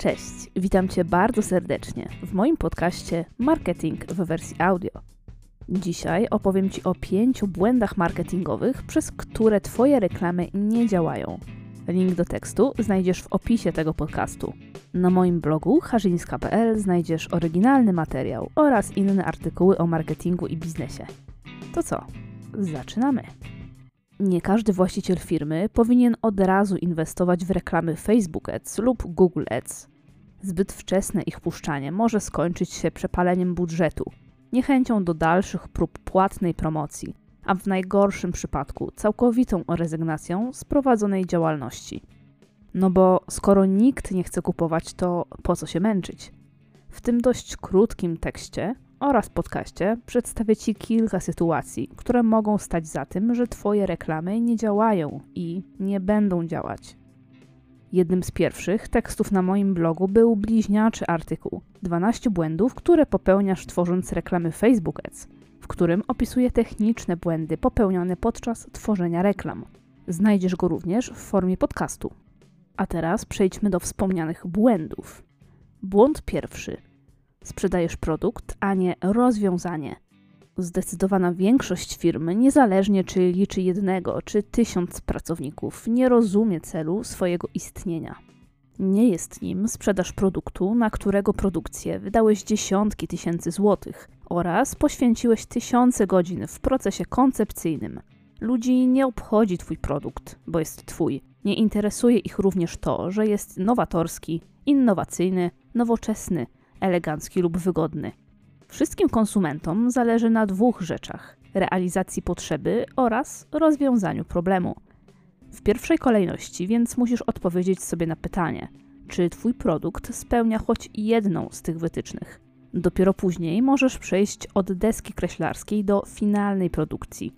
Cześć, witam Cię bardzo serdecznie w moim podcaście Marketing w wersji audio. Dzisiaj opowiem Ci o 5 błędach marketingowych, przez które Twoje reklamy nie działają. Link do tekstu znajdziesz w opisie tego podcastu. Na moim blogu harzyńska.pl znajdziesz oryginalny materiał oraz inne artykuły o marketingu i biznesie. To co? Zaczynamy! Nie każdy właściciel firmy powinien od razu inwestować w reklamy Facebook Ads lub Google Ads. Zbyt wczesne ich puszczanie może skończyć się przepaleniem budżetu, niechęcią do dalszych prób płatnej promocji, a w najgorszym przypadku całkowitą rezygnacją z prowadzonej działalności. No bo skoro nikt nie chce kupować, to po co się męczyć? W tym dość krótkim tekście oraz podcaście przedstawię Ci kilka sytuacji, które mogą stać za tym, że Twoje reklamy nie działają i nie będą działać. Jednym z pierwszych tekstów na moim blogu był bliźniaczy artykuł 12 błędów, które popełniasz tworząc reklamy Facebook Ads, w którym opisuję techniczne błędy popełnione podczas tworzenia reklam. Znajdziesz go również w formie podcastu. A teraz przejdźmy do wspomnianych błędów. Błąd pierwszy. Sprzedajesz produkt, a nie rozwiązanie. Zdecydowana większość firmy, niezależnie czy liczy jednego czy 1000 pracowników, nie rozumie celu swojego istnienia. Nie jest nim sprzedaż produktu, na którego produkcję wydałeś dziesiątki tysięcy złotych oraz poświęciłeś tysiące godzin w procesie koncepcyjnym. Ludzi nie obchodzi Twój produkt, bo jest Twój. Nie interesuje ich również to, że jest nowatorski, innowacyjny, nowoczesny, elegancki lub wygodny. Wszystkim konsumentom zależy na dwóch rzeczach: realizacji potrzeby oraz rozwiązaniu problemu. W pierwszej kolejności więc musisz odpowiedzieć sobie na pytanie, czy Twój produkt spełnia choć jedną z tych wytycznych. Dopiero później możesz przejść od deski kreślarskiej do finalnej produkcji.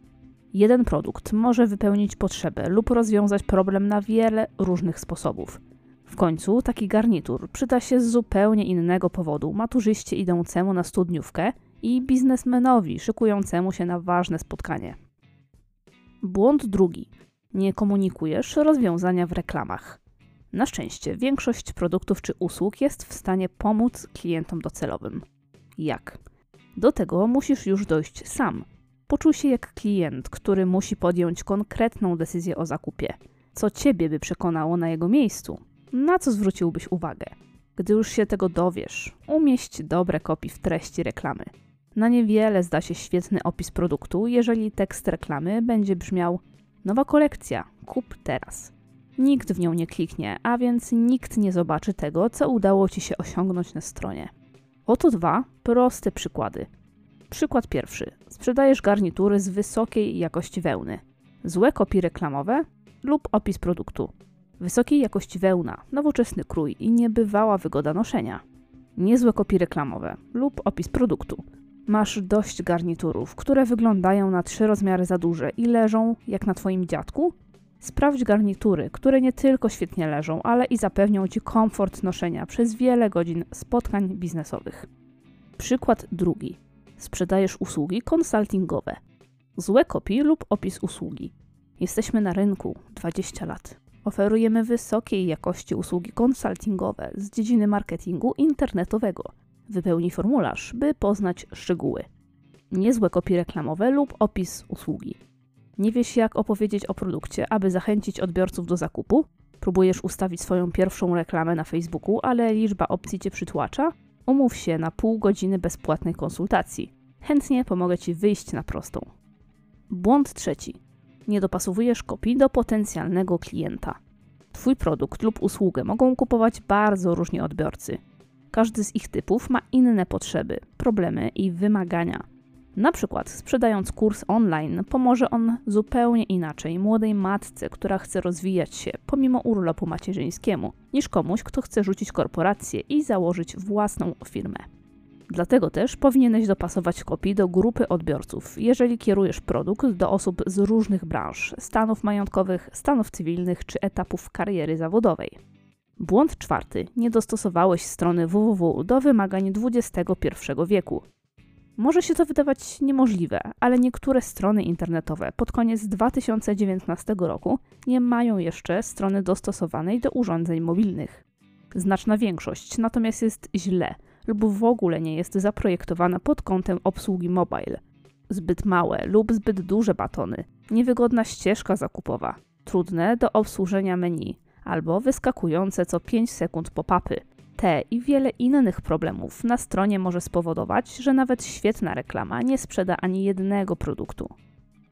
Jeden produkt może wypełnić potrzebę lub rozwiązać problem na wiele różnych sposobów. W końcu taki garnitur przyda się z zupełnie innego powodu maturzyście idącemu na studniówkę i biznesmenowi szykującemu się na ważne spotkanie. Błąd drugi. Nie komunikujesz rozwiązania w reklamach. Na szczęście większość produktów czy usług jest w stanie pomóc klientom docelowym. Jak? Do tego musisz już dojść sam. Poczuj się jak klient, który musi podjąć konkretną decyzję o zakupie. Co Ciebie by przekonało na jego miejscu? Na co zwróciłbyś uwagę? Gdy już się tego dowiesz, umieść dobre kopie w treści reklamy. Na niewiele zda się świetny opis produktu, jeżeli tekst reklamy będzie brzmiał: nowa kolekcja, kup teraz. Nikt w nią nie kliknie, a więc nikt nie zobaczy tego, co udało Ci się osiągnąć na stronie. Oto 2 proste przykłady. Przykład pierwszy. Sprzedajesz garnitury z wysokiej jakości wełny. Złe kopie reklamowe lub opis produktu. Wysokiej jakości wełna, nowoczesny krój i niebywała wygoda noszenia. Niezłe kopie reklamowe lub opis produktu. Masz dość garniturów, które wyglądają na 3 rozmiary za duże i leżą jak na Twoim dziadku? Sprawdź garnitury, które nie tylko świetnie leżą, ale i zapewnią Ci komfort noszenia przez wiele godzin spotkań biznesowych. Przykład drugi. Sprzedajesz usługi konsultingowe. Złe kopie lub opis usługi. Jesteśmy na rynku 20 lat. Oferujemy wysokiej jakości usługi konsultingowe z dziedziny marketingu internetowego. Wypełnij formularz, by poznać szczegóły. Niezłe kopie reklamowe lub opis usługi. Nie wiesz, jak opowiedzieć o produkcie, aby zachęcić odbiorców do zakupu? Próbujesz ustawić swoją pierwszą reklamę na Facebooku, ale liczba opcji Cię przytłacza? Umów się na pół godziny bezpłatnej konsultacji. Chętnie pomogę Ci wyjść na prostą. Błąd trzeci. Nie dopasowujesz kopii do potencjalnego klienta. Twój produkt lub usługę mogą kupować bardzo różni odbiorcy. Każdy z ich typów ma inne potrzeby, problemy i wymagania. Na przykład sprzedając kurs online pomoże on zupełnie inaczej młodej matce, która chce rozwijać się pomimo urlopu macierzyńskiego, niż komuś, kto chce rzucić korporację i założyć własną firmę. Dlatego też powinieneś dopasować kopii do grupy odbiorców, jeżeli kierujesz produkt do osób z różnych branż, stanów majątkowych, stanów cywilnych czy etapów kariery zawodowej. Błąd czwarty. Nie dostosowałeś strony www do wymagań XXI wieku. Może się to wydawać niemożliwe, ale niektóre strony internetowe pod koniec 2019 roku nie mają jeszcze strony dostosowanej do urządzeń mobilnych. znaczna większość, natomiast jest źle lub w ogóle nie jest zaprojektowana pod kątem obsługi mobile. Zbyt małe lub zbyt duże batony, niewygodna ścieżka zakupowa, trudne do obsłużenia menu albo wyskakujące co 5 sekund pop-upy. Te i wiele innych problemów na stronie może spowodować, że nawet świetna reklama nie sprzeda ani jednego produktu.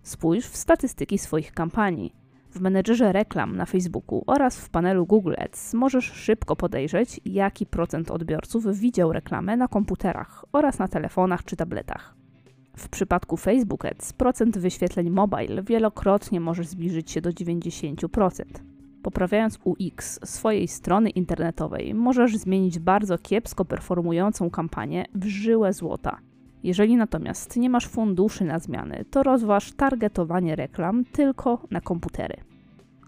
Spójrz w statystyki swoich kampanii. W menedżerze reklam na Facebooku oraz w panelu Google Ads możesz szybko podejrzeć, jaki procent odbiorców widział reklamę na komputerach oraz na telefonach czy tabletach. W przypadku Facebook Ads procent wyświetleń mobile wielokrotnie może zbliżyć się do 90%. Poprawiając UX swojej strony internetowej, możesz zmienić bardzo kiepsko performującą kampanię w żyłę złota. Jeżeli natomiast nie masz funduszy na zmiany, to rozważ targetowanie reklam tylko na komputery.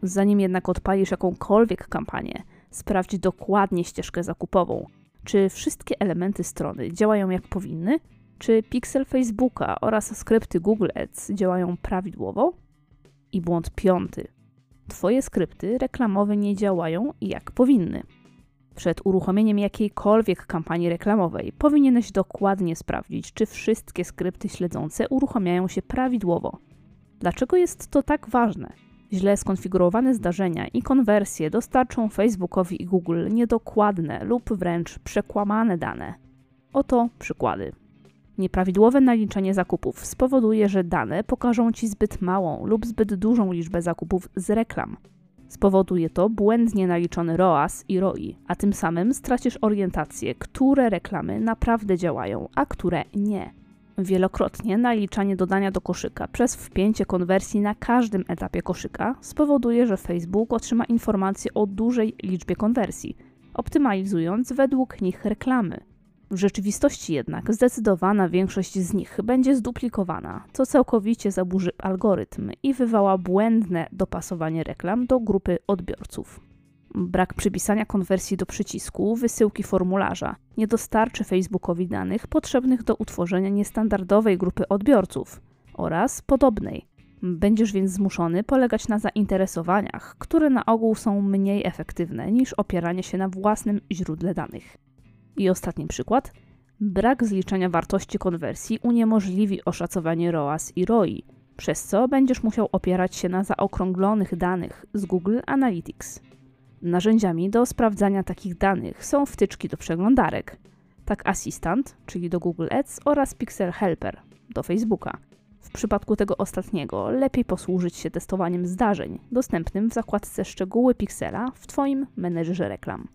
Zanim jednak odpalisz jakąkolwiek kampanię, sprawdź dokładnie ścieżkę zakupową. Czy wszystkie elementy strony działają jak powinny? Czy pixel Facebooka oraz skrypty Google Ads działają prawidłowo? I błąd piąty. Twoje skrypty reklamowe nie działają jak powinny. Przed uruchomieniem jakiejkolwiek kampanii reklamowej powinieneś dokładnie sprawdzić, czy wszystkie skrypty śledzące uruchamiają się prawidłowo. Dlaczego jest to tak ważne? Źle skonfigurowane zdarzenia i konwersje dostarczą Facebookowi i Google niedokładne lub wręcz przekłamane dane. Oto przykłady. Nieprawidłowe naliczenie zakupów spowoduje, że dane pokażą Ci zbyt małą lub zbyt dużą liczbę zakupów z reklam. Spowoduje to błędnie naliczony ROAS i ROI, a tym samym stracisz orientację, które reklamy naprawdę działają, a które nie. Wielokrotnie naliczanie dodania do koszyka przez wpięcie konwersji na każdym etapie koszyka spowoduje, że Facebook otrzyma informacje o dużej liczbie konwersji, optymalizując według nich reklamy. W rzeczywistości jednak zdecydowana większość z nich będzie zduplikowana, co całkowicie zaburzy algorytm i wywoła błędne dopasowanie reklam do grupy odbiorców. Brak przypisania konwersji do przycisku wysyłki formularza nie dostarczy Facebookowi danych potrzebnych do utworzenia niestandardowej grupy odbiorców oraz podobnej. Będziesz więc zmuszony polegać na zainteresowaniach, które na ogół są mniej efektywne niż opieranie się na własnym źródle danych. I ostatni przykład. Brak zliczenia wartości konwersji uniemożliwi oszacowanie ROAS i ROI, przez co będziesz musiał opierać się na zaokrąglonych danych z Google Analytics. Narzędziami do sprawdzania takich danych są wtyczki do przeglądarek, tak Assistant, czyli do Google Ads, oraz Pixel Helper, do Facebooka. W przypadku tego ostatniego lepiej posłużyć się testowaniem zdarzeń dostępnym w zakładce Szczegóły Pixela w Twoim menedżerze reklam.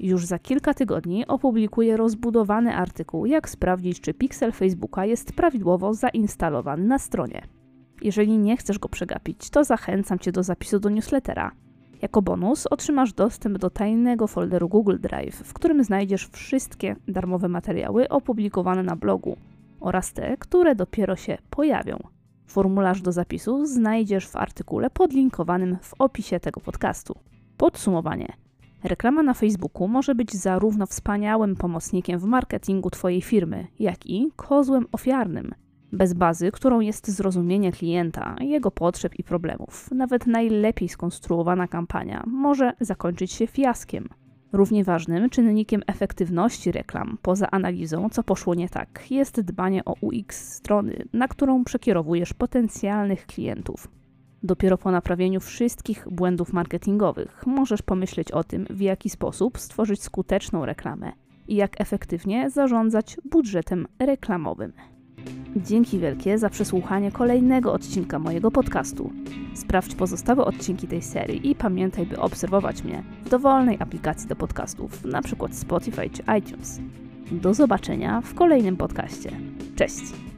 Już za kilka tygodni opublikuję rozbudowany artykuł, jak sprawdzić, czy pixel Facebooka jest prawidłowo zainstalowany na stronie. Jeżeli nie chcesz go przegapić, to zachęcam Cię do zapisu do newslettera. Jako bonus otrzymasz dostęp do tajnego folderu Google Drive, w którym znajdziesz wszystkie darmowe materiały opublikowane na blogu oraz te, które dopiero się pojawią. Formularz do zapisu znajdziesz w artykule podlinkowanym w opisie tego podcastu. Podsumowanie. Reklama na Facebooku może być zarówno wspaniałym pomocnikiem w marketingu Twojej firmy, jak i kozłem ofiarnym. Bez bazy, którą jest zrozumienie klienta, jego potrzeb i problemów, nawet najlepiej skonstruowana kampania może zakończyć się fiaskiem. Równie ważnym czynnikiem efektywności reklam, poza analizą, co poszło nie tak, jest dbanie o UX strony, na którą przekierowujesz potencjalnych klientów. Dopiero po naprawieniu wszystkich błędów marketingowych możesz pomyśleć o tym, w jaki sposób stworzyć skuteczną reklamę i jak efektywnie zarządzać budżetem reklamowym. Dzięki wielkie za przesłuchanie kolejnego odcinka mojego podcastu. Sprawdź pozostałe odcinki tej serii i pamiętaj, by obserwować mnie w dowolnej aplikacji do podcastów, np. Spotify czy iTunes. Do zobaczenia w kolejnym podcaście. Cześć!